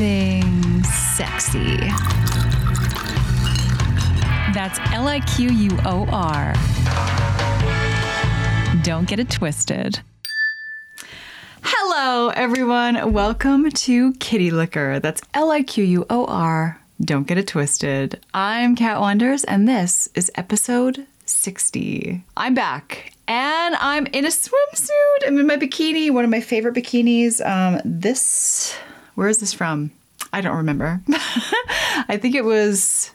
something sexy. That's Liquor. Don't get it twisted. Hello, everyone. Welcome to Kitty Liquor. That's Liquor. Don't get it twisted. I'm Kat Wonders, and this is episode 60. I'm back. And I'm in a swimsuit. I'm in my bikini, one of my favorite bikinis. Where is this from? I don't remember. I think it's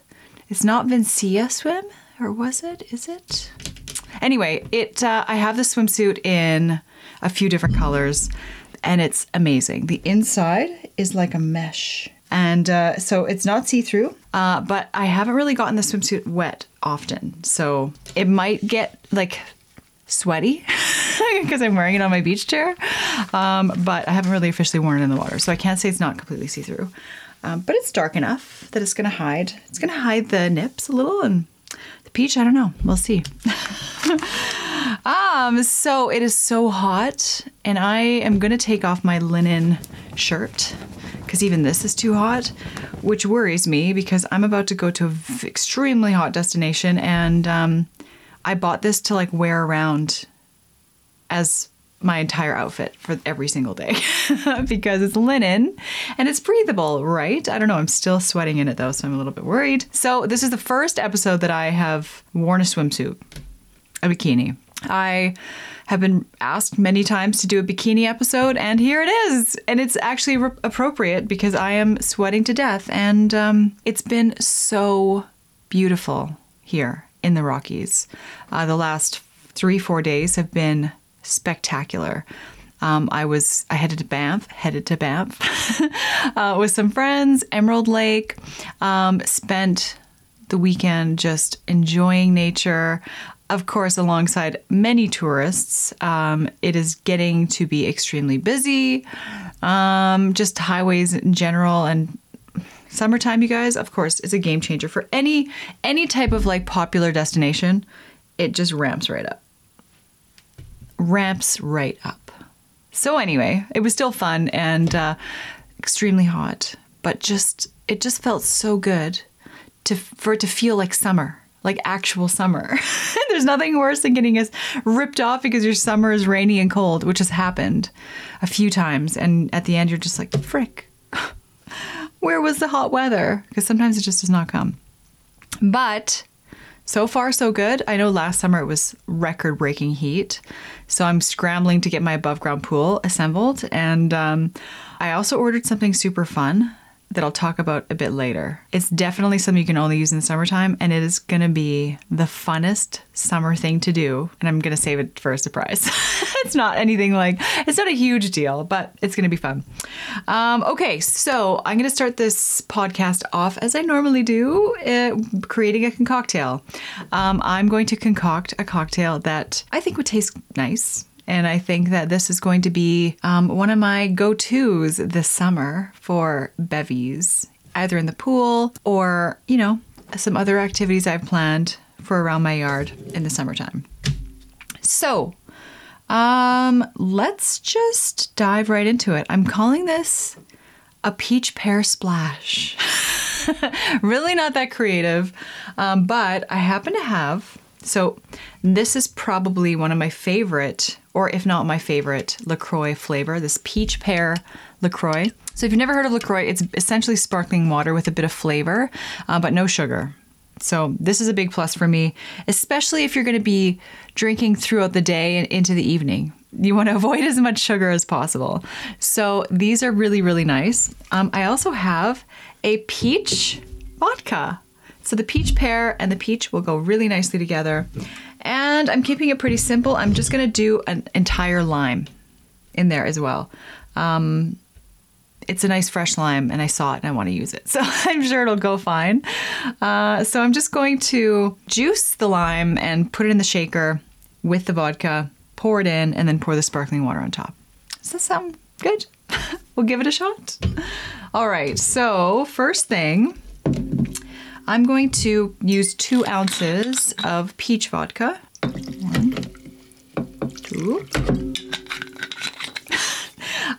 not Vincia Swim, or was it? Is it? Anyway, I have this swimsuit in a few different colors, and it's amazing. The inside is like a mesh. And so it's not see-through, but I haven't really gotten the swimsuit wet often. So it might get like sweaty because I'm wearing it on my beach chair, but I haven't really officially worn it in the water, so I can't say it's not completely see-through, but it's dark enough that it's gonna hide the nips a little, and the peach, I don't know, we'll see. So it is so hot, and I am gonna take off my linen shirt because even this is too hot, which worries me because I'm about to go to an extremely hot destination, and I bought this to like wear around as my entire outfit for every single day because it's linen and it's breathable, right? I don't know. I'm still sweating in it though, so I'm a little bit worried. So this is the first episode that I have worn a swimsuit, a bikini. I have been asked many times to do a bikini episode, and here it is. And it's actually appropriate because I am sweating to death, and it's been so beautiful here in the Rockies. The last 3-4 days have been spectacular. I headed to Banff with some friends, Emerald Lake, spent the weekend just enjoying nature. Of course, alongside many tourists, it is getting to be extremely busy, just highways in general, and summertime, you guys, of course, is a game changer for any type of like popular destination. It just ramps right up. So anyway, it was still fun and extremely hot, but it just felt so good for it to feel like summer, like actual summer. There's nothing worse than getting us ripped off because your summer is rainy and cold, which has happened a few times. And at the end, you're just like, frick. Where was the hot weather? Because sometimes it just does not come. But so far, so good. I know last summer it was record-breaking heat. So I'm scrambling to get my above-ground pool assembled. And I also ordered something super fun that I'll talk about a bit later. It's definitely something you can only use in the summertime, and it is going to be the funnest summer thing to do. And I'm going to save it for a surprise. It's not a huge deal, but it's going to be fun. Okay, so I'm going to start this podcast off as I normally do, creating a cocktail. I'm going to concoct a cocktail that I think would taste nice. And I think that this is going to be one of my go-tos this summer for bevies, either in the pool or, you know, some other activities I've planned for around my yard in the summertime. So let's just dive right into it. I'm calling this a peach pear splash. Really not that creative, but I happen to have... So this is probably one of my favorite, or if not my favorite, LaCroix flavor, this peach pear LaCroix. So if you've never heard of LaCroix, it's essentially sparkling water with a bit of flavor, but no sugar. So this is a big plus for me, especially if you're going to be drinking throughout the day and into the evening. You want to avoid as much sugar as possible. So these are really, really nice. I also have a peach vodka. So the peach pear and the peach will go really nicely together. And I'm keeping it pretty simple. I'm just gonna do an entire lime in there as well. It's a nice fresh lime, and I saw it and I wanna use it. So I'm sure it'll go fine. So I'm just going to juice the lime and put it in the shaker with the vodka, pour it in, and then pour the sparkling water on top. Does that sound good? We'll give it a shot. All right, so first thing, I'm going to use 2 ounces of peach vodka. 1, 2.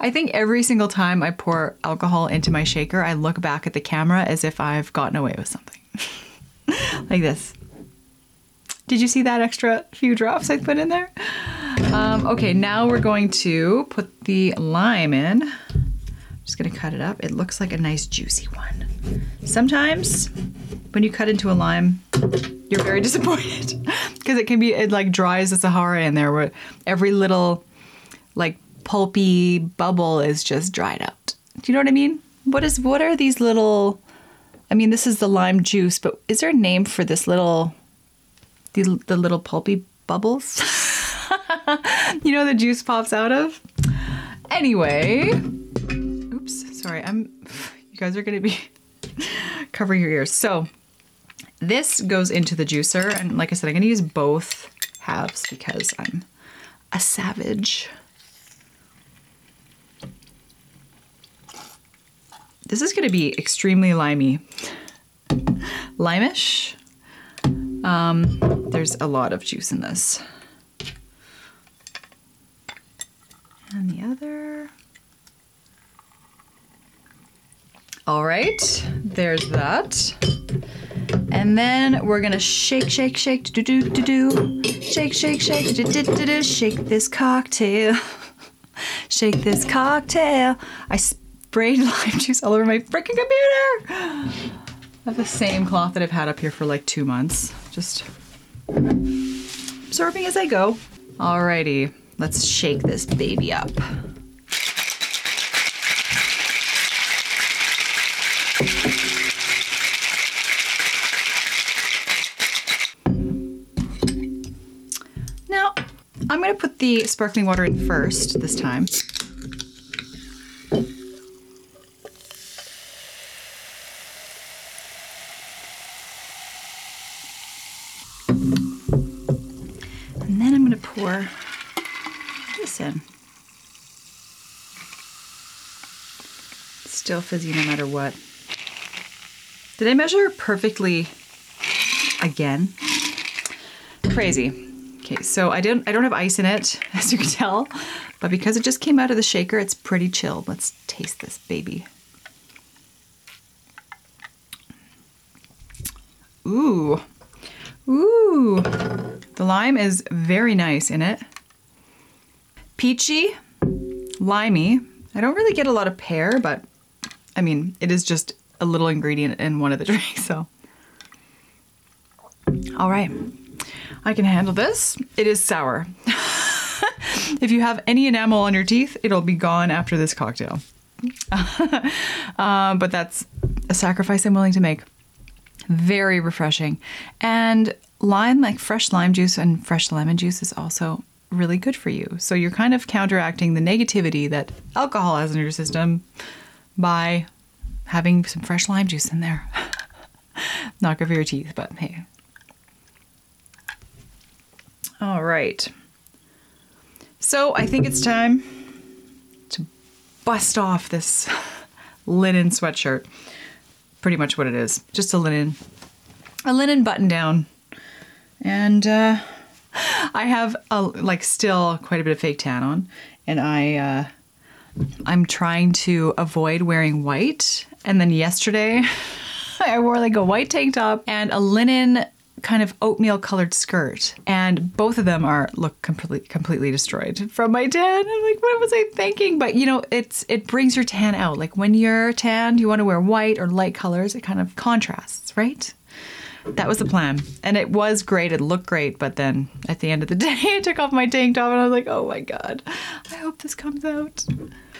I think every single time I pour alcohol into my shaker, I look back at the camera as if I've gotten away with something. Like this. Did you see that extra few drops I put in there? Okay, now we're going to put the lime in. I'm just gonna cut it up. It looks like a nice juicy one. Sometimes when you cut into a lime, you're very disappointed because it can be, it like dry as the Sahara in there where every little like pulpy bubble is just dried out. Do you know what I mean? What are these little, I mean, this is the lime juice, but is there a name for this little, the little pulpy bubbles? You know, the juice pops out of? Anyway, oops, sorry, you guys are gonna be covering your ears. So this goes into the juicer. And like I said, I'm gonna use both halves because I'm a savage. This is gonna be extremely limey. Limish. There's a lot of juice in this. And the other. All right, there's that. And then we're gonna shake, shake, shake, do, do, do, do. Shake, shake, shake, do, do, do, do. Shake this cocktail. Shake this cocktail. I sprayed lime juice all over my freaking computer. I have the same cloth that I've had up here for like 2 months. Just absorbing as I go. Alrighty, let's shake this baby up. Now, I'm gonna put the sparkling water in first this time. Pour this in. Still fizzy no matter what. Did I measure perfectly again? Crazy. Okay, so I don't have ice in it, as you can tell, but because it just came out of the shaker, it's pretty chilled. Let's taste this baby. Ooh. Ooh. The lime is very nice in it. Peachy, limey. I don't really get a lot of pear, but I mean, it is just a little ingredient in one of the drinks, so. All right, I can handle this. It is sour. If you have any enamel on your teeth, it'll be gone after this cocktail. But that's a sacrifice I'm willing to make. Very refreshing. And lime, like fresh lime juice and fresh lemon juice, is also really good for you. So you're kind of counteracting the negativity that alcohol has in your system by having some fresh lime juice in there. Not good for your teeth, but hey. All right. So I think it's time to bust off this linen sweatshirt. Pretty much what it is. Just a linen button down. And I have still quite a bit of fake tan on, and I'm trying to avoid wearing white. And then yesterday I wore like a white tank top and a linen kind of oatmeal colored skirt, and both of them look completely destroyed from my tan. I'm like, what was I thinking? But you know, it brings your tan out. Like when you're tanned, you want to wear white or light colors. It kind of contrasts, right? That was the plan. And it was great. It looked great. But then at the end of the day, I took off my tank top and I was like, oh my God, I hope this comes out.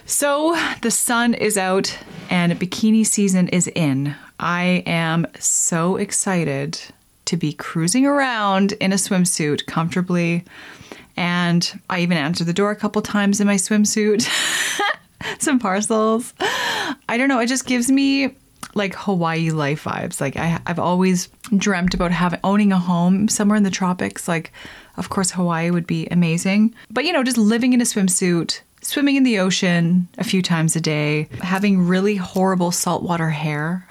So the sun is out and bikini season is in. I am so excited to be cruising around in a swimsuit comfortably. And I even answered the door a couple times in my swimsuit, some parcels. I don't know. It just gives me like Hawaii life vibes. Like I've always dreamt about owning a home somewhere in the tropics. Like, of course, Hawaii would be amazing. But you know, just living in a swimsuit, swimming in the ocean a few times a day, having really horrible saltwater hair.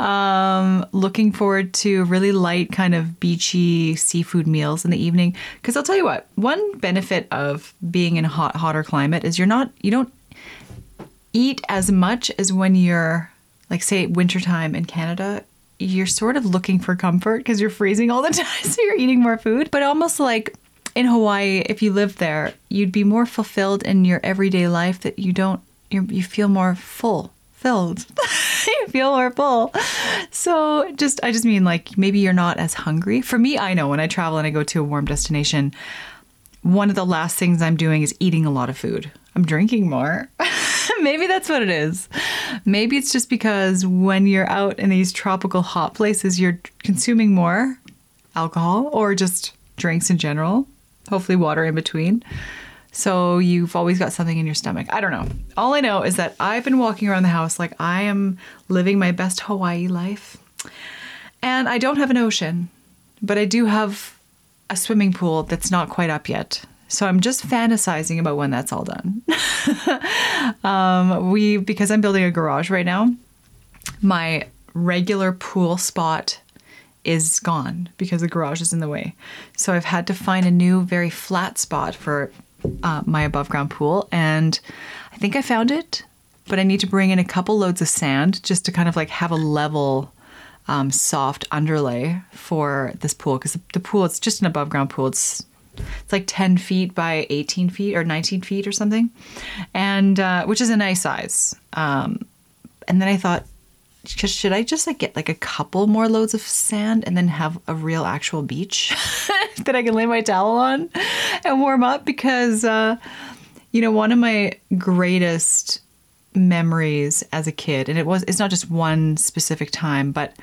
Looking forward to really light kind of beachy seafood meals in the evening. Because I'll tell you what, one benefit of being in a hotter climate is you don't eat as much as when you're, like, say, wintertime in Canada. You're sort of looking for comfort because you're freezing all the time, so you're eating more food. But almost like in Hawaii, if you live there, you'd be more fulfilled in your everyday life that you feel more filled. You feel more full. So I just mean, like, maybe you're not as hungry. For me, I know when I travel and I go to a warm destination, one of the last things I'm doing is eating a lot of food. I'm drinking more. Maybe that's what it is. Maybe it's just because when you're out in these tropical hot places, you're consuming more alcohol or just drinks in general, hopefully water in between. So you've always got something in your stomach. I don't know. All I know is that I've been walking around the house like I am living my best Hawaii life. And I don't have an ocean, but I do have a swimming pool that's not quite up yet. So I'm just fantasizing about when that's all done. Because I'm building a garage right now, my regular pool spot is gone because the garage is in the way. So I've had to find a new, very flat spot for my above ground pool. And I think I found it, but I need to bring in a couple loads of sand just to kind of like have a level soft underlay for this pool. Because the pool, it's just an above ground pool. It's like 10 feet by 18 feet or 19 feet or something, and which is a nice size. And then I thought, should I just like get like a couple more loads of sand and then have a real actual beach that I can lay my towel on and warm up? Because, one of my greatest memories as a kid, and it's not just one specific time, but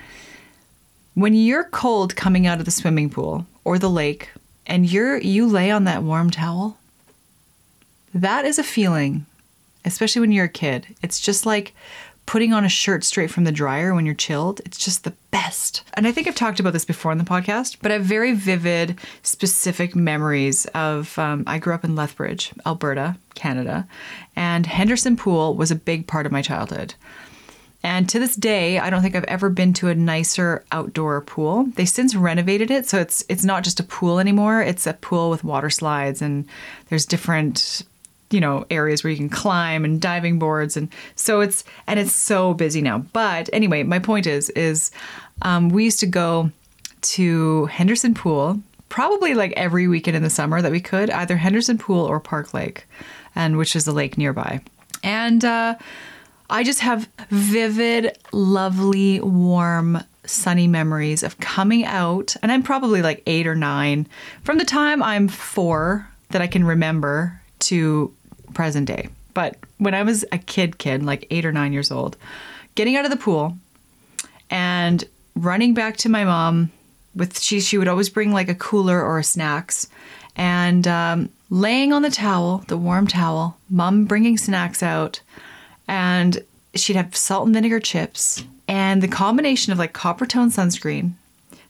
when you're cold coming out of the swimming pool or the lake, and you lay on that warm towel, that is a feeling, especially when you're a kid. It's just like putting on a shirt straight from the dryer when you're chilled. It's just the best. And I think I've talked about this before in the podcast, but I have very vivid, specific memories of, I grew up in Lethbridge, Alberta, Canada, and Henderson Pool was a big part of my childhood. And to this day, I don't think I've ever been to a nicer outdoor pool. They since renovated it, so it's not just a pool anymore. It's a pool with water slides, and there's different, areas where you can climb and diving boards, and so it's so busy now. But anyway, my point is we used to go to Henderson Pool probably like every weekend in the summer that we could, either Henderson Pool or Park Lake, and which is the lake nearby, and. I just have vivid, lovely, warm, sunny memories of coming out. And I'm probably like 8 or 9 from the time I'm 4 that I can remember to present day. But when I was a kid, like 8 or 9 years old, getting out of the pool and running back to my mom with, she would always bring like a cooler or snacks, and laying on the towel, the warm towel, mom bringing snacks out. And she'd have salt and vinegar chips, and the combination of like Coppertone sunscreen,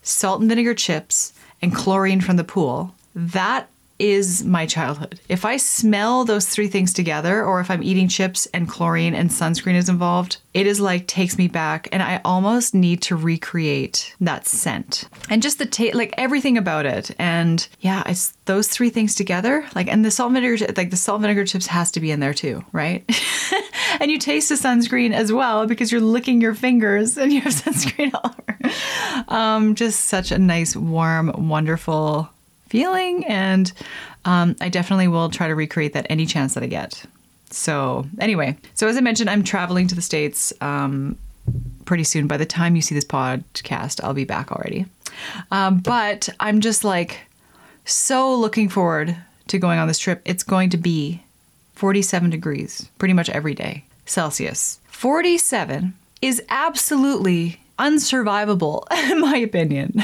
salt and vinegar chips, and chlorine from the pool, that is my childhood. If I smell those 3 things together, or if I'm eating chips and chlorine and sunscreen is involved, it is like takes me back, and I almost need to recreate that scent and just the taste, like everything about it. And yeah, it's those 3 things together, like, and the salt and vinegar, like the salt and vinegar chips has to be in there too, right? And you taste the sunscreen as well because you're licking your fingers and you have sunscreen all over. Just such a nice, warm, wonderful feeling, and I definitely will try to recreate that any chance that I get. So anyway, so as I mentioned, I'm traveling to the States pretty soon. By the time you see this podcast, I'll be back already. But I'm just like so looking forward to going on this trip. It's going to be 47 degrees pretty much every day, Celsius. 47 is absolutely unsurvivable in my opinion.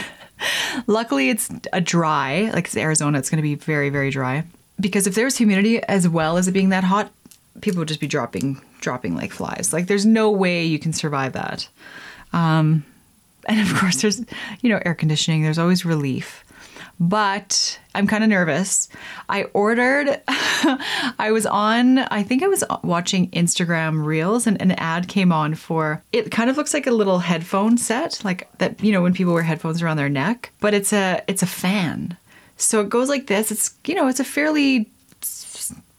Luckily, it's a dry, like it's Arizona, it's going to be very, very dry. Because if there was humidity as well as it being that hot, people would just be dropping like flies. Like there's no way you can survive that. And of course, there's, air conditioning. There's always relief. but I'm kind of nervous. I ordered, I was watching Instagram Reels and an ad came on for, it kind of looks like a little headphone set, like that, you know, when people wear headphones around their neck, but it's a fan. So it goes like this. It's, you know, it's a fairly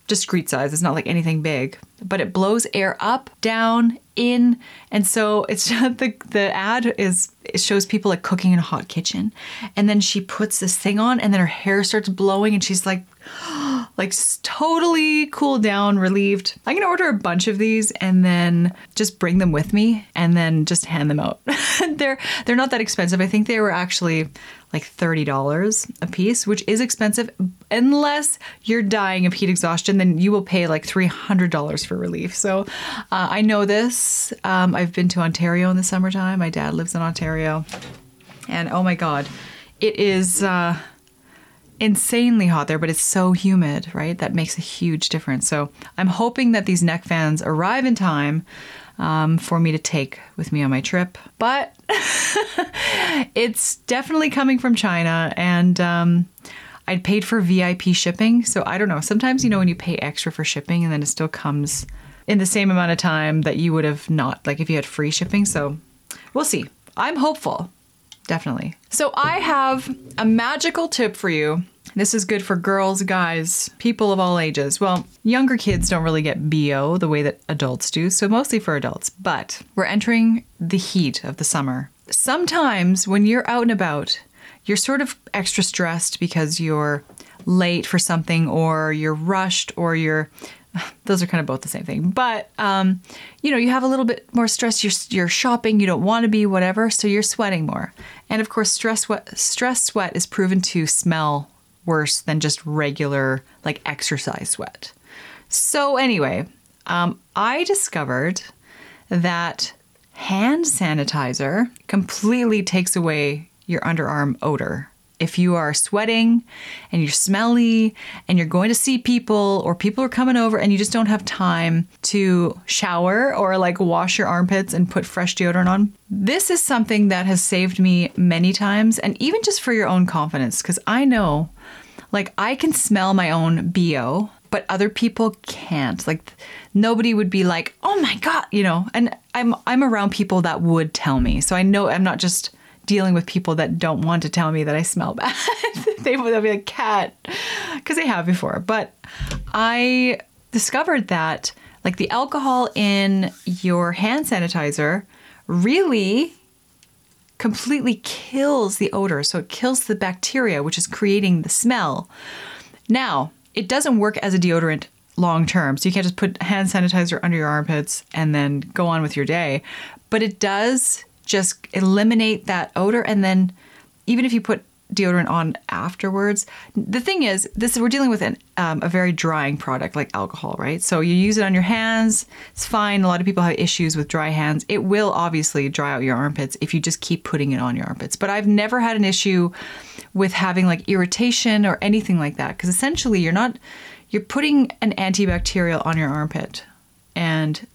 discreet size. It's not like anything big, but it blows air up, down, in. And so it's the ad is, it shows people like cooking in a hot kitchen. And then she puts this thing on and then her hair starts blowing and she's like totally cooled down, relieved. I'm going to order a bunch of these and then just bring them with me and then just hand them out. They're not that expensive. I think they were actually like $30 a piece, which is expensive. Unless you're dying of heat exhaustion, then you will pay like $300 for relief. So I know this. I've been to Ontario in the summertime. My dad lives in Ontario. And oh my God, it is... insanely hot there, but it's so humid, right? That makes a huge difference. So I'm hoping that these neck fans arrive in time for me to take with me on my trip. But it's definitely coming from China, and I'd paid for VIP shipping. So I don't know. Sometimes, you know, when you pay extra for shipping and then it still comes in the same amount of time that you would have not, like if you had free shipping. So we'll see. I'm hopeful. Definitely. So I have a magical tip for you. This is good for girls, guys, people of all ages. Well, younger kids don't really get BO the way that adults do, so mostly for adults. But we're entering the heat of the summer. Sometimes when you're out and about, you're sort of extra stressed because you're late for something or you're rushed or you're... Those are kind of both the same thing. But, you know, you have a little bit more stress. You're shopping. You don't want to be whatever. So you're sweating more. And, of course, stress sweat is proven to smell worse than just regular, like, exercise sweat. So anyway, I discovered that hand sanitizer completely takes away your underarm odor. If you are sweating and you're smelly and you're going to see people or people are coming over and you just don't have time to shower or like wash your armpits and put fresh deodorant on, this is something that has saved me many times. And even just for your own confidence, because I know like I can smell my own BO, but other people can't. Like nobody would be like, oh my God, you know, and I'm around people that would tell me. So I know I'm not just dealing with people that don't want to tell me that I smell bad. They'll be like, Cat, because they have before. But I discovered that like the alcohol in your hand sanitizer really completely kills the odor. So it kills the bacteria, which is creating the smell. Now, it doesn't work as a deodorant long term. So you can't just put hand sanitizer under your armpits and then go on with your day. But it does... just eliminate that odor. And then even if you put deodorant on afterwards, the thing is this, we're dealing with a very drying product like alcohol, right? So you use it on your hands. It's fine. A lot of people have issues with dry hands. It will obviously dry out your armpits if you just keep putting it on your armpits. But I've never had an issue with having like irritation or anything like that. Because essentially you're putting an antibacterial on your armpit and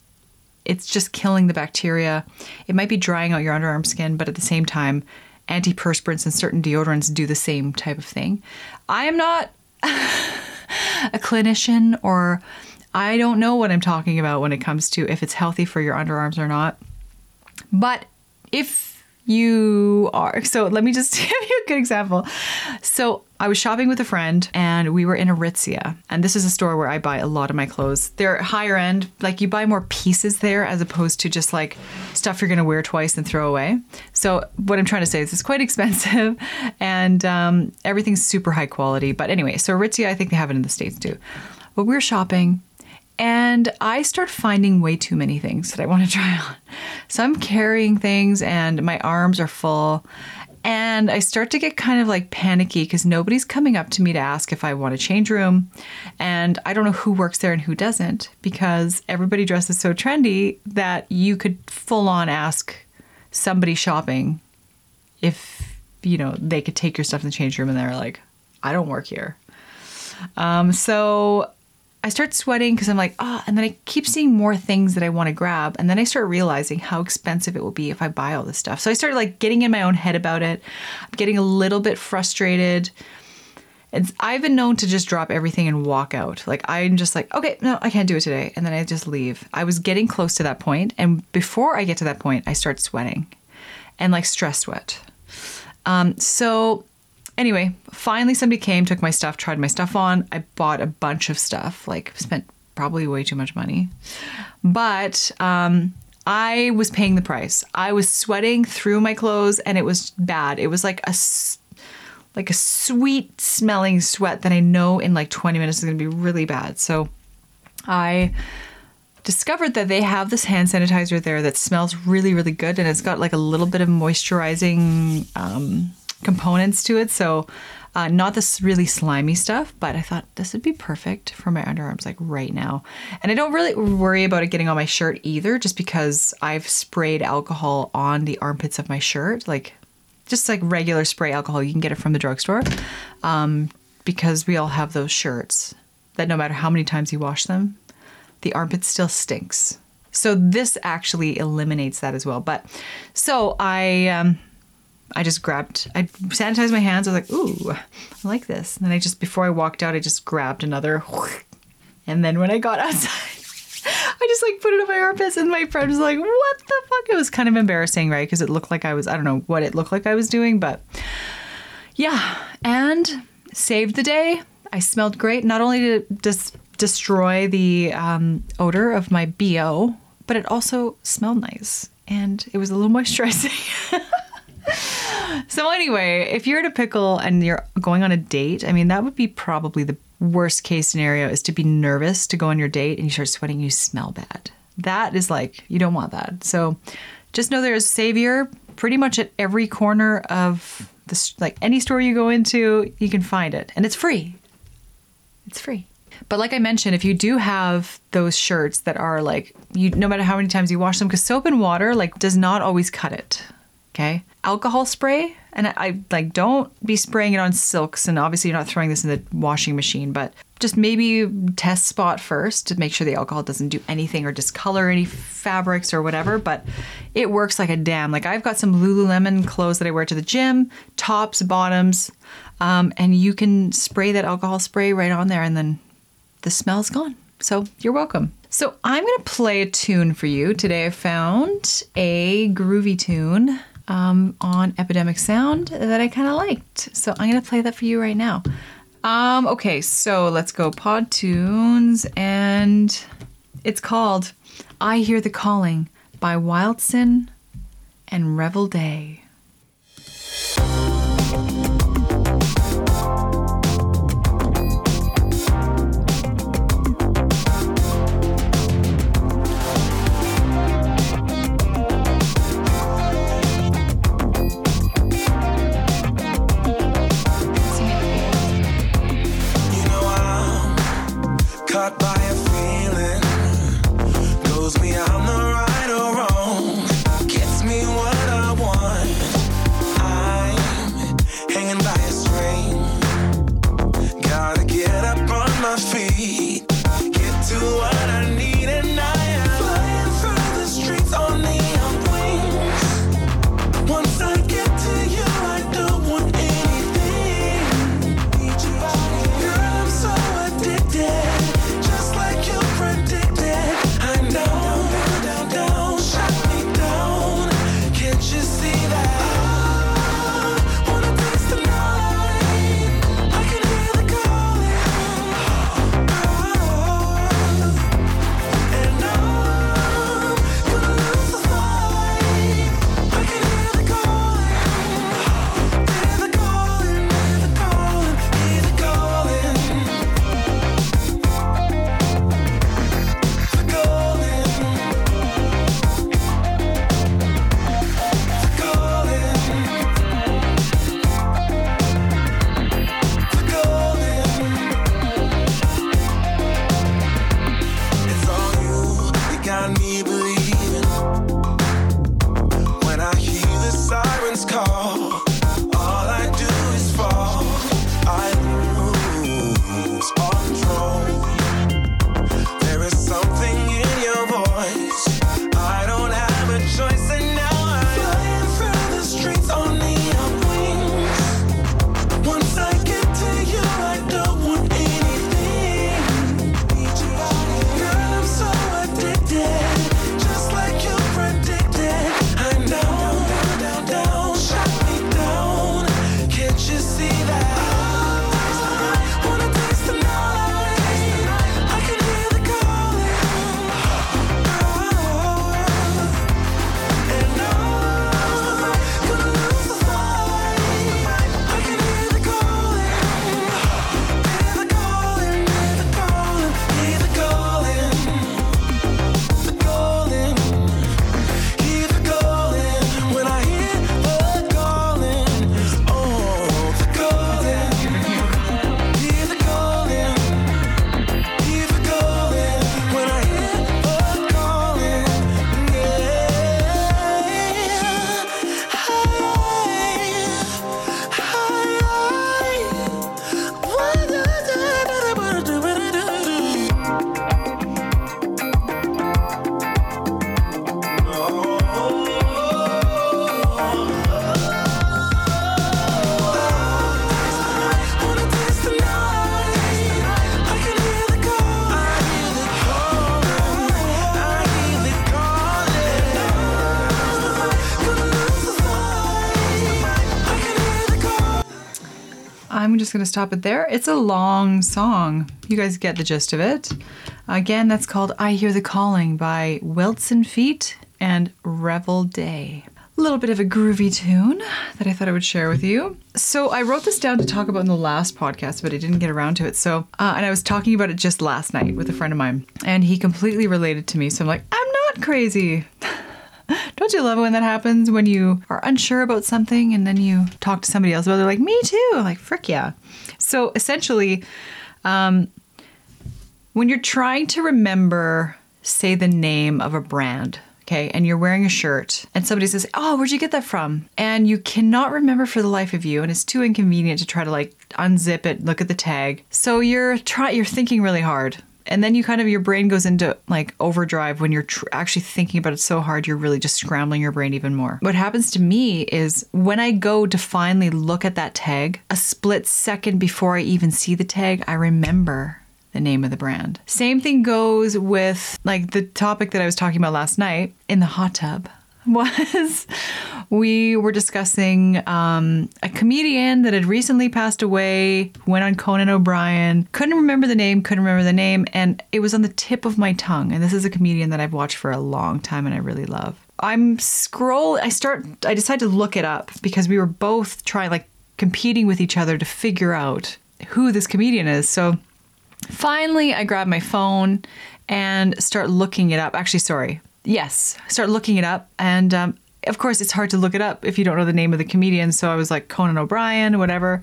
it's just killing the bacteria. It might be drying out your underarm skin, but at the same time, antiperspirants and certain deodorants do the same type of thing. I am not a clinician, or I don't know what I'm talking about when it comes to if it's healthy for your underarms or not. But if you are, so let me just give you a good example. So I was shopping with a friend and we were in Aritzia. And this is a store where I buy a lot of my clothes. They're higher end, like you buy more pieces there as opposed to just like stuff you're going to wear twice and throw away. So what I'm trying to say is it's quite expensive and everything's super high quality. But anyway, so Aritzia, I think they have it in the States too. But we were shopping and I start finding way too many things that I want to try on. So I'm carrying things and my arms are full. And I start to get kind of like panicky because nobody's coming up to me to ask if I want a change room. And I don't know who works there and who doesn't because everybody dresses so trendy that you could full on ask somebody shopping if, you know, they could take your stuff in the change room and they're like, I don't work here. So I start sweating because I'm like, and then I keep seeing more things that I want to grab. And then I start realizing how expensive it will be if I buy all this stuff. So I started like getting in my own head about it. I'm getting a little bit frustrated. And I've been known to just drop everything and walk out. Like, I'm just like, okay, no, I can't do it today. And then I just leave. I was getting close to that point. And before I get to that point, I start sweating and like stress sweat. So anyway, finally somebody came, took my stuff, tried my stuff on. I bought a bunch of stuff, like spent probably way too much money. But I was paying the price. I was sweating through my clothes and it was bad. It was like a sweet smelling sweat that I know in like 20 minutes is going to be really bad. So I discovered that they have this hand sanitizer there that smells really, really good. And it's got like a little bit of moisturizing components to it. So not this really slimy stuff, but I thought this would be perfect for my underarms like right now. And I don't really worry about it getting on my shirt either, just because I've sprayed alcohol on the armpits of my shirt, like just like regular spray alcohol. You can get it from the drugstore because we all have those shirts that no matter how many times you wash them, the armpit still stinks. So this actually eliminates that as well. But so I just grabbed, I sanitized my hands. I was like, ooh, I like this. And then I just, before I walked out, I just grabbed another. And then when I got outside, I just like put it on my armpits and my friend was like, what the fuck? It was kind of embarrassing, right? Because it looked like I don't know what it looked like I was doing, but yeah. And saved the day. I smelled great. Not only did it destroy the odor of my BO, but it also smelled nice. And it was a little moisturizing. So anyway, if you're at a pickle and you're going on a date, I mean, that would be probably the worst case scenario, is to be nervous to go on your date and you start sweating, you smell bad. That is like, you don't want that. So just know there's Savior pretty much at every corner of this, like any store you go into, you can find it. And it's free. It's free. But like I mentioned, if you do have those shirts that are like, you, no matter how many times you wash them, because soap and water like does not always cut it. Okay. Alcohol spray, and I like, don't be spraying it on silks, and obviously you're not throwing this in the washing machine, but just maybe test spot first to make sure the alcohol doesn't do anything or discolor any fabrics or whatever, but it works like a damn. Like I've got some Lululemon clothes that I wear to the gym, tops, bottoms, and you can spray that alcohol spray right on there and then the smell's gone. So you're welcome. So I'm going to play a tune for you. Today I found a groovy tune on Epidemic Sound that I kind of liked. So I'm going to play that for you right now. Okay, so let's go Pod Tunes, and it's called I Hear the Calling by Wildson and Revel Day. By a feeling, goes beyond the right or wrong, gets me what I want. just going to stop it there. It's a long song. You guys get the gist of it. Again, that's called I Hear the Calling by Wildson and Revel Day. A little bit of a groovy tune that I thought I would share with you. So I wrote this down to talk about in the last podcast, but I didn't get around to it. So, and I was talking about it just last night with a friend of mine, and he completely related to me. So I'm like, I'm not crazy. Don't you love it when that happens, when you are unsure about something and then you talk to somebody else about it? They're like, me too. I'm like, frick yeah. So essentially, when you're trying to remember, say, the name of a brand, okay, and you're wearing a shirt and somebody says, oh, where'd you get that from? And you cannot remember for the life of you, and it's too inconvenient to try to like unzip it, look at the tag. So you're thinking really hard. And then you kind of, your brain goes into like overdrive when you're actually thinking about it so hard, you're really just scrambling your brain even more. What happens to me is when I go to finally look at that tag, a split second before I even see the tag, I remember the name of the brand. Same thing goes with like the topic that I was talking about last night in the hot tub. Was we were discussing a comedian that had recently passed away, went on Conan O'Brien, couldn't remember the name, and it was on the tip of my tongue. And this is a comedian that I've watched for a long time and I really love. I decide to look it up because we were both trying, like competing with each other to figure out who this comedian is. So finally I grab my phone and start looking it up. Start looking it up. And of course, it's hard to look it up if you don't know the name of the comedian. So I was like Conan O'Brien, whatever.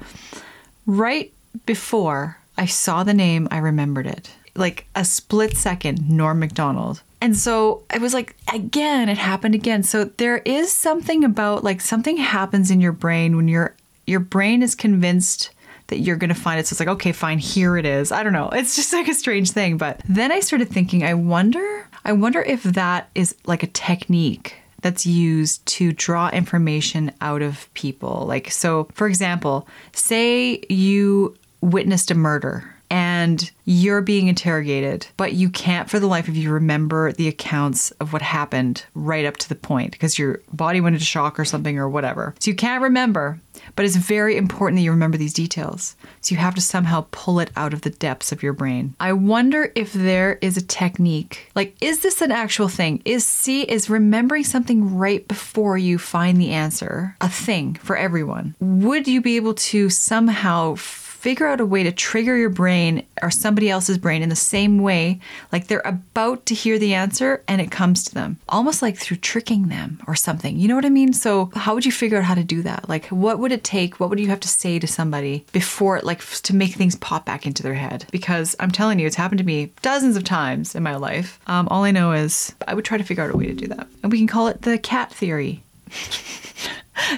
Right before I saw the name, I remembered it. Like a split second, Norm Macdonald. And so I was like, again, it happened again. So there is something about like something happens in your brain when your brain is convinced that you're going to find it. So it's like, okay, fine, here it is. I don't know. It's just like a strange thing. But then I started thinking, I wonder if that is like a technique that's used to draw information out of people. Like, so for example, say you witnessed a murder and you're being interrogated, but you can't for the life of you remember the accounts of what happened right up to the point because your body went into shock or something or whatever. So you can't remember, but it's very important that you remember these details. So you have to somehow pull it out of the depths of your brain. I wonder if there is a technique. Like, is this an actual thing? Is remembering something right before you find the answer a thing for everyone? Would you be able to somehow figure out a way to trigger your brain or somebody else's brain in the same way, like they're about to hear the answer and it comes to them, almost like through tricking them or something? You know what I mean? So how would you figure out how to do that? Like, what would it take? What would you have to say to somebody before, like, to make things pop back into their head? Because I'm telling you, it's happened to me dozens of times in my life. All I know is I would try to figure out a way to do that. And we can call it the cat theory.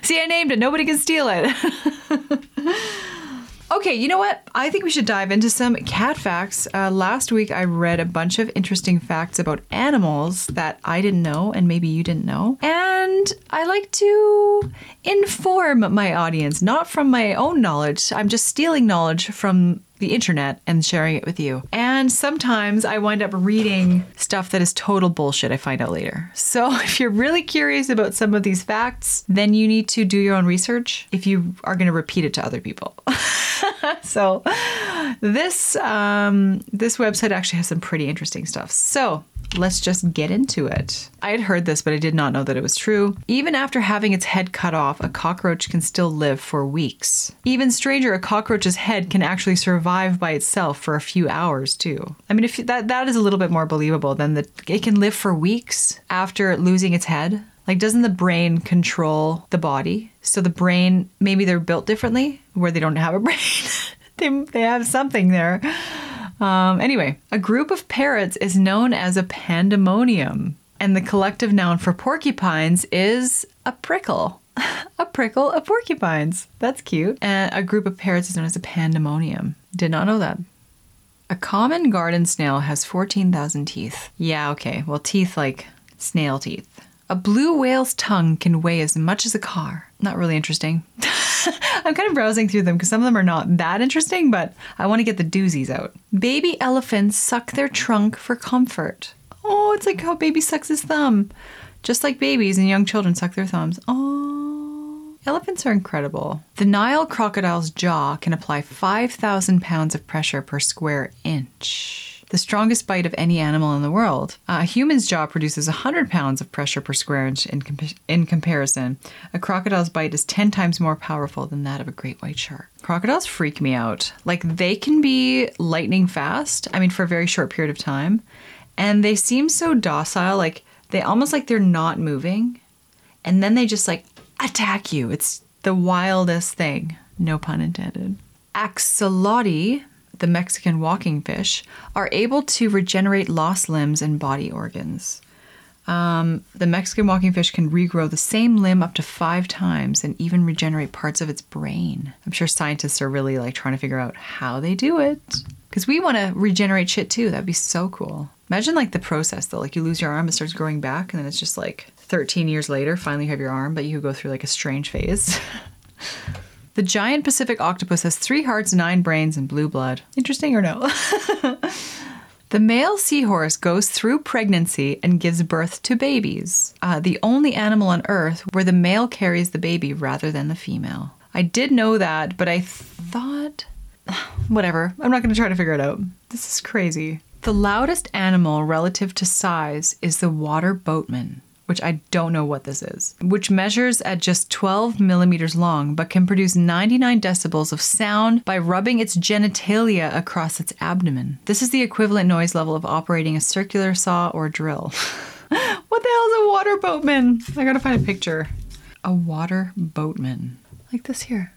See, I named it. Nobody can steal it. Okay, you know what? I think we should dive into some cat facts. Last week, I read a bunch of interesting facts about animals that I didn't know and maybe you didn't know. And I like to inform my audience, not from my own knowledge. I'm just stealing knowledge from the internet and sharing it with you. And sometimes I wind up reading stuff that is total bullshit, I find out later. So if you're really curious about some of these facts, then you need to do your own research if you are going to repeat it to other people. So this website actually has some pretty interesting stuff. So let's just get into it. I had heard this, but I did not know that it was true. Even after having its head cut off, a cockroach can still live for weeks. Even stranger, a cockroach's head can actually survive by itself for a few hours too. I mean, if that is a little bit more believable than it can live for weeks after losing its head. Like, doesn't the brain control the body? So the brain, maybe they're built differently where they don't have a brain. They have something there. Anyway, a group of parrots is known as a pandemonium, and the collective noun for porcupines is a prickle. A prickle of porcupines. That's cute. And a group of parrots is known as a pandemonium. Did not know that. A common garden snail has 14,000 teeth. Yeah, okay. Well, teeth like snail teeth. A blue whale's tongue can weigh as much as a car. Not really interesting. I'm kind of browsing through them because some of them are not that interesting, but I want to get the doozies out. Baby elephants suck their trunk for comfort. Oh, it's like how baby sucks his thumb. Just like babies and young children suck their thumbs. Oh, Elephants are incredible. The Nile crocodile's jaw can apply 5,000 pounds of pressure per square inch. The strongest bite of any animal in the world. A human's jaw produces 100 pounds of pressure per square inch in comparison. A crocodile's bite is 10 times more powerful than that of a great white shark. Crocodiles freak me out. Like, they can be lightning fast, I mean, for a very short period of time. And they seem so docile, like, they almost like they're not moving. And then they just like attack you. It's the wildest thing. No pun intended. Axolotl, the Mexican walking fish, are able to regenerate lost limbs and body organs. The Mexican walking fish can regrow the same limb up to 5 times and even regenerate parts of its brain. I'm sure scientists are really like trying to figure out how they do it. Because we want to regenerate shit too. That'd be so cool. Imagine like the process though, like you lose your arm, it starts growing back, and then it's just like 13 years later, finally you have your arm, but you go through like a strange phase. The giant Pacific octopus has 3 hearts, 9 brains, and blue blood. Interesting or no? The male seahorse goes through pregnancy and gives birth to babies. The only animal on Earth where the male carries the baby rather than the female. I did know that, but I thought, whatever, I'm not going to try to figure it out. This is crazy. The loudest animal relative to size is the water boatman, which I don't know what this is, which measures at just 12 millimeters long, but can produce 99 decibels of sound by rubbing its genitalia across its abdomen. This is the equivalent noise level of operating a circular saw or drill. What the hell is a water boatman? I gotta find a picture. A water boatman. Like this here.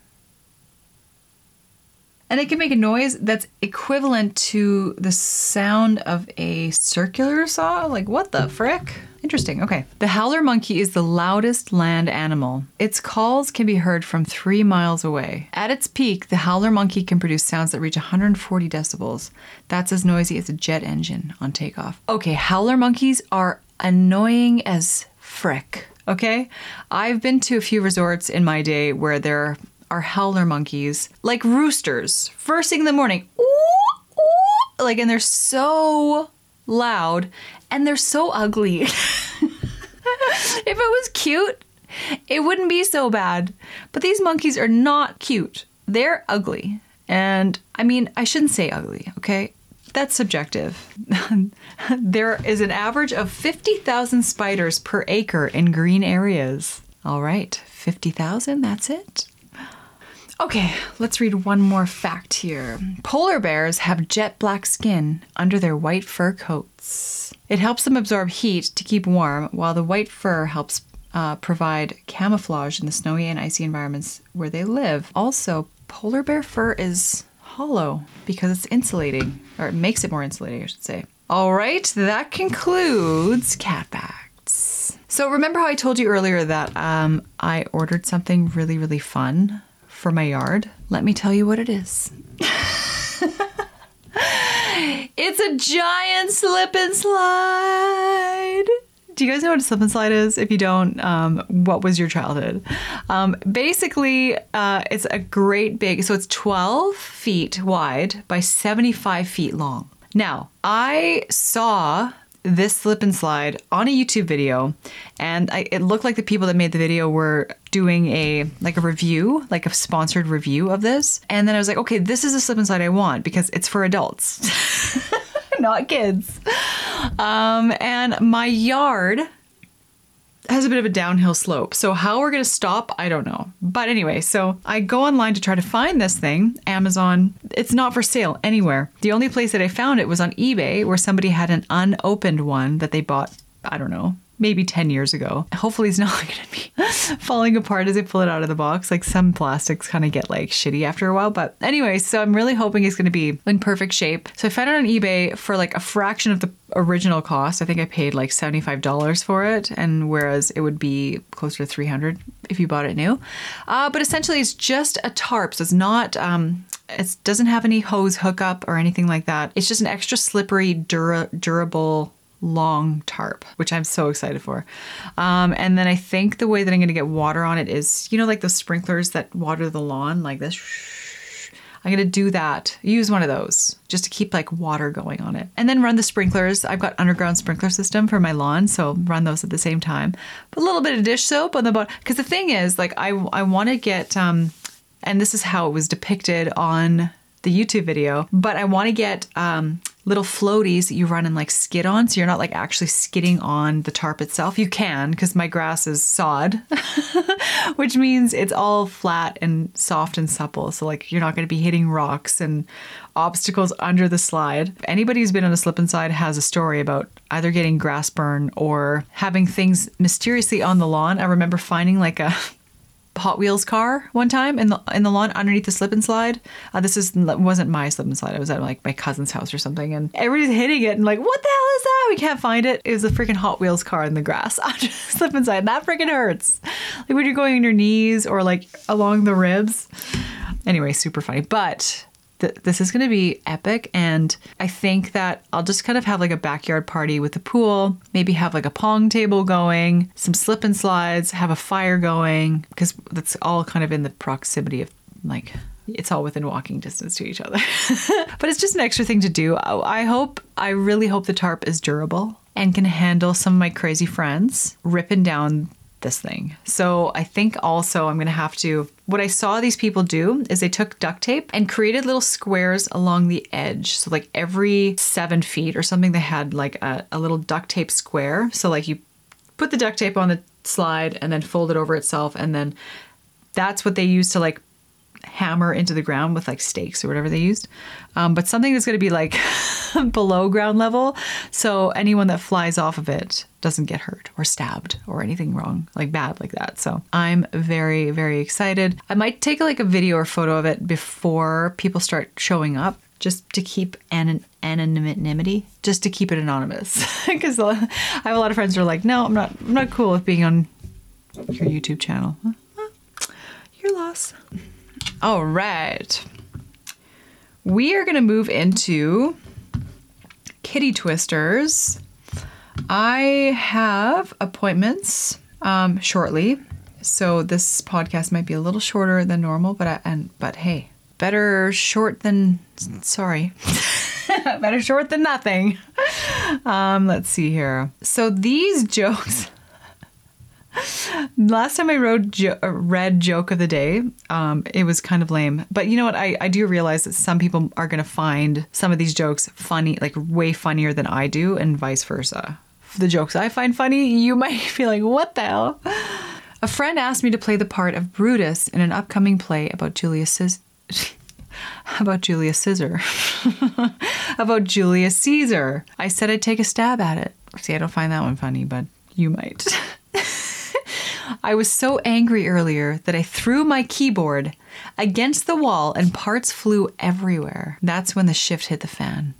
And it can make a noise that's equivalent to the sound of a circular saw? Like, what the frick? Interesting, okay. The howler monkey is the loudest land animal. Its calls can be heard from 3 miles away. At its peak, the howler monkey can produce sounds that reach 140 decibels. That's as noisy as a jet engine on takeoff. Okay, howler monkeys are annoying as frick, okay? I've been to a few resorts in my day where they're are howler monkeys, like roosters, first thing in the morning, ooh, ooh, like, and they're so loud and they're so ugly. If it was cute, it wouldn't be so bad. But these monkeys are not cute. They're ugly. And I mean, I shouldn't say ugly, okay? That's subjective. There is an average of 50,000 spiders per acre in green areas. All right, 50,000, that's it. Okay, let's read one more fact here. Polar bears have jet black skin under their white fur coats. It helps them absorb heat to keep warm, while the white fur helps provide camouflage in the snowy and icy environments where they live. Also, polar bear fur is hollow because it's insulating, or it makes it more insulating, I should say. All right, that concludes Cat Facts. So remember how I told you earlier that I ordered something really, really fun for my yard? Let me tell you what it is. It's a giant slip and slide. Do you guys know what a slip and slide is? If you don't, what was your childhood? Basically, it's a great big, so it's 12 feet wide by 75 feet long. Now, I saw this slip and slide on a YouTube video, and it looked like the people that made the video were doing a review, like a sponsored review of this. And then I was like, okay, this is a slip and slide I want because it's for adults, not kids. And my yard has a bit of a downhill slope. So how we're going to stop, I don't know. But anyway, so I go online to try to find this thing. Amazon, it's not for sale anywhere. The only place that I found it was on eBay, where somebody had an unopened one that they bought, I don't know, maybe 10 years ago. Hopefully it's not going to be falling apart as I pull it out of the box. Like, some plastics kind of get like shitty after a while. But anyway, so I'm really hoping it's going to be in perfect shape. So I found it on eBay for like a fraction of the original cost. I think I paid like $75 for it. And whereas it would be closer to $300 if you bought it new. But essentially it's just a tarp. So it's not, it doesn't have any hose hookup or anything like that. It's just an extra slippery, durable, long tarp, which I'm so excited for. And then I think the way that I'm going to get water on it is, you know, like those sprinklers that water the lawn like this. I'm going to do that. Use one of those just to keep like water going on it. And then run the sprinklers. I've got underground sprinkler system for my lawn, so run those at the same time. Put a little bit of dish soap on the bottom. Because the thing is, like, I want to get, and this is how it was depicted on the YouTube video, but I want to get little floaties that you run and like skid on, so you're not like actually skidding on the tarp itself. You can, because my grass is sod, which means it's all flat and soft and supple. So like you're not going to be hitting rocks and obstacles under the slide. Anybody who's been on a slip and slide has a story about either getting grass burn or having things mysteriously on the lawn. I remember finding like a Hot Wheels car one time in the lawn underneath the slip and slide. This wasn't my slip and slide. I was at like my cousin's house or something, and everybody's hitting it and like, what the hell is that? We can't find it. It was a freaking Hot Wheels car in the grass under the slip and slide. That freaking hurts. Like when you're going on your knees or like along the ribs. Anyway, super funny. But this is going to be epic. And I think that I'll just kind of have like a backyard party with the pool, maybe have like a pong table going, some slip and slides, have a fire going, because that's all kind of in the proximity of like, it's all within walking distance to each other. But it's just an extra thing to do. I really hope the tarp is durable and can handle some of my crazy friends ripping down this thing. So I think also I'm going to have to, what I saw these people do is they took duct tape and created little squares along the edge. So like every 7 feet or something, they had like a little duct tape square. So like you put the duct tape on the slide and then fold it over itself. And then that's what they used to like hammer into the ground with like stakes or whatever they used. But something that's going to be like below ground level. So anyone that flies off of it doesn't get hurt or stabbed or anything wrong, like bad like that. So I'm very, very excited. I might take like a video or photo of it before people start showing up, just to keep anonymity, just to keep it anonymous. Because I have a lot of friends who are like, no, I'm not cool with being on your YouTube channel. Your loss. All right. We are going to move into kitty twisters. I have appointments shortly, so this podcast might be a little shorter than normal, but hey, better short than sorry. Better short than nothing. Let's see here. So these jokes. Last time I read joke of the day, it was kind of lame. But you know what? I do realize that some people are going to find some of these jokes funny, like way funnier than I do, and vice versa. The jokes I find funny, you might be like, what the hell? A friend asked me to play the part of Brutus in an upcoming play about Julius Caesar. I said I'd take a stab at it. See, I don't find that one funny, but you might. I was so angry earlier that I threw my keyboard against the wall and parts flew everywhere. That's when the shift hit the fan.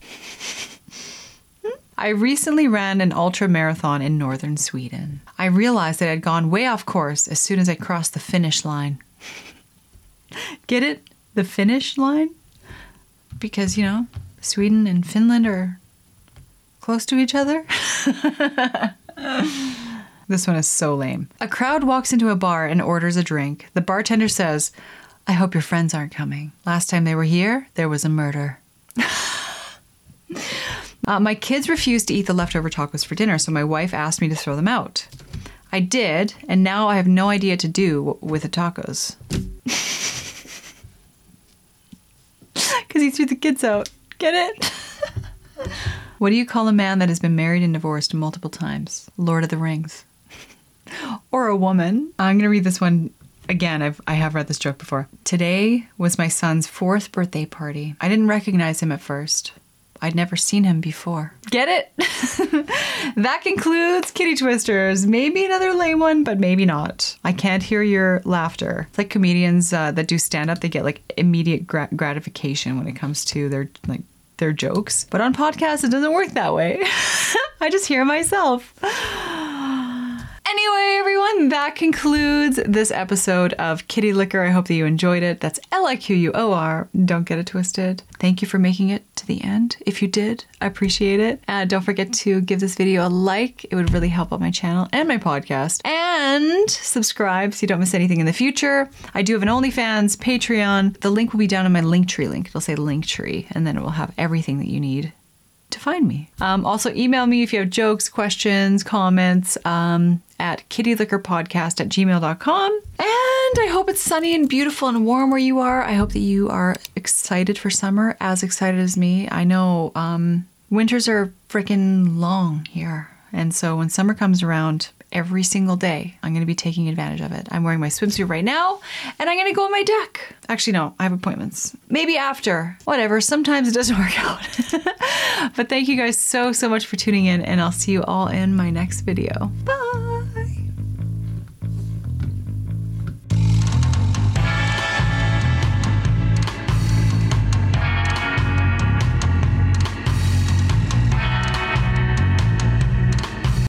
I recently ran an ultra marathon in northern Sweden. I realized that I'd gone way off course as soon as I crossed the finish line. Get it? The finish line? Because, you know, Sweden and Finland are close to each other. This one is so lame. A crowd walks into a bar and orders a drink. The bartender says, I hope your friends aren't coming. Last time they were here, there was a murder. My kids refused to eat the leftover tacos for dinner, so my wife asked me to throw them out. I did, and now I have no idea what to do with the tacos. Because he threw the kids out. Get it? What do you call a man that has been married and divorced multiple times? Lord of the Rings. Or a woman. I'm going to read this one again. I have read this joke before. Today was my son's 4th birthday party. I didn't recognize him at first. I'd never seen him before. Get it? That concludes Kitty Twisters. Maybe another lame one, but maybe not. I can't hear your laughter. It's like comedians that do stand-up. They get like immediate gratification when it comes to their like their jokes. But on podcasts, it doesn't work that way. I just hear myself. Anyway, everyone, that concludes this episode of Kitty Liquor. I hope that you enjoyed it. That's Liquor. Don't get it twisted. Thank you for making it to the end. If you did, I appreciate it. Don't forget to give this video a like. It would really help out my channel and my podcast. And subscribe so you don't miss anything in the future. I do have an OnlyFans, Patreon. The link will be down in my Linktree link. It'll say Linktree, and then it will have everything that you need to find me. Also email me if you have jokes, questions, comments, at kittyliquorpodcast@gmail.com. And I hope it's sunny and beautiful and warm where you are. I hope that you are excited for summer, as excited as me. I know winters are freaking long here. And so when summer comes around every single day, I'm going to be taking advantage of it. I'm wearing my swimsuit right now, and I'm going to go on my deck. Actually, no, I have appointments. Maybe after. Whatever. Sometimes it doesn't work out. But thank you guys so much for tuning in, and I'll see you all in my next video. Bye!